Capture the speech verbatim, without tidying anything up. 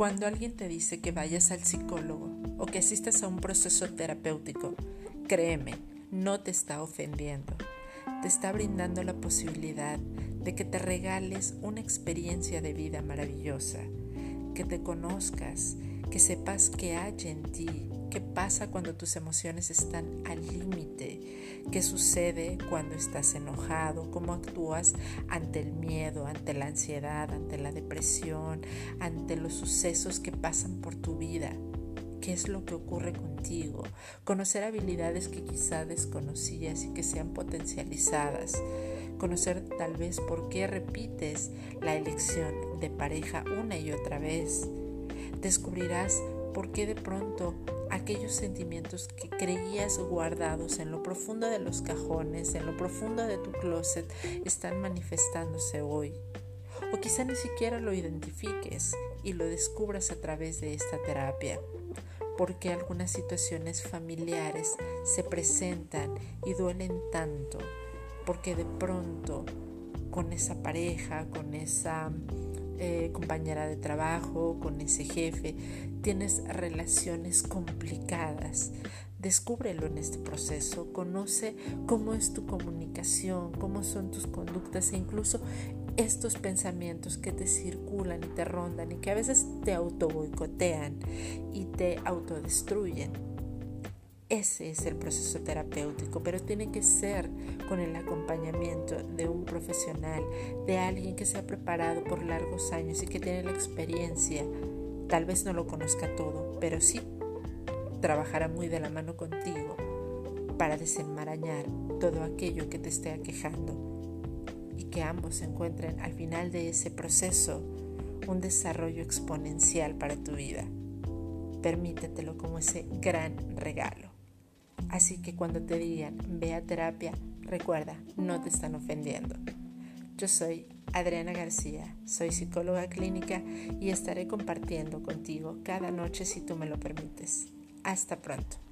Cuando alguien te dice que vayas al psicólogo o que asistas a un proceso terapéutico, créeme, no te está ofendiendo. Te está brindando la posibilidad de que te regales una experiencia de vida maravillosa, que te conozcas, que sepas qué hay en ti, qué pasa cuando tus emociones están al límite, qué sucede cuando estás enojado, cómo actúas ante el miedo, ante la ansiedad, ante la depresión, ante los sucesos que pasan por tu vida. ¿Qué es lo que ocurre contigo? Conocer habilidades que quizá desconocías y que sean potencializadas. Conocer tal vez por qué repites la elección de pareja una y otra vez. Descubrirás por qué de pronto aquellos sentimientos que creías guardados en lo profundo de los cajones, en lo profundo de tu closet, están manifestándose hoy. O quizá ni siquiera lo identifiques y lo descubras a través de esta terapia. Porque algunas situaciones familiares se presentan y duelen tanto, porque de pronto con esa pareja, con esa eh, compañera de trabajo, con ese jefe, tienes relaciones complicadas. Descúbrelo en este proceso, conoce cómo es tu comunicación, cómo son tus conductas e incluso estos pensamientos que te circulan y te rondan y que a veces te autoboicotean y te autodestruyen. Ese es el proceso terapéutico, pero tiene que ser con el acompañamiento de un profesional, de alguien que se ha preparado por largos años y que tiene la experiencia. Tal vez no lo conozca todo, pero sí trabajará muy de la mano contigo para desenmarañar todo aquello que te esté aquejando. Y que ambos encuentren al final de ese proceso un desarrollo exponencial para tu vida. Permítetelo como ese gran regalo. Así que cuando te digan ve a terapia, recuerda, no te están ofendiendo. Yo soy Adriana García, soy psicóloga clínica y estaré compartiendo contigo cada noche si tú me lo permites. Hasta pronto.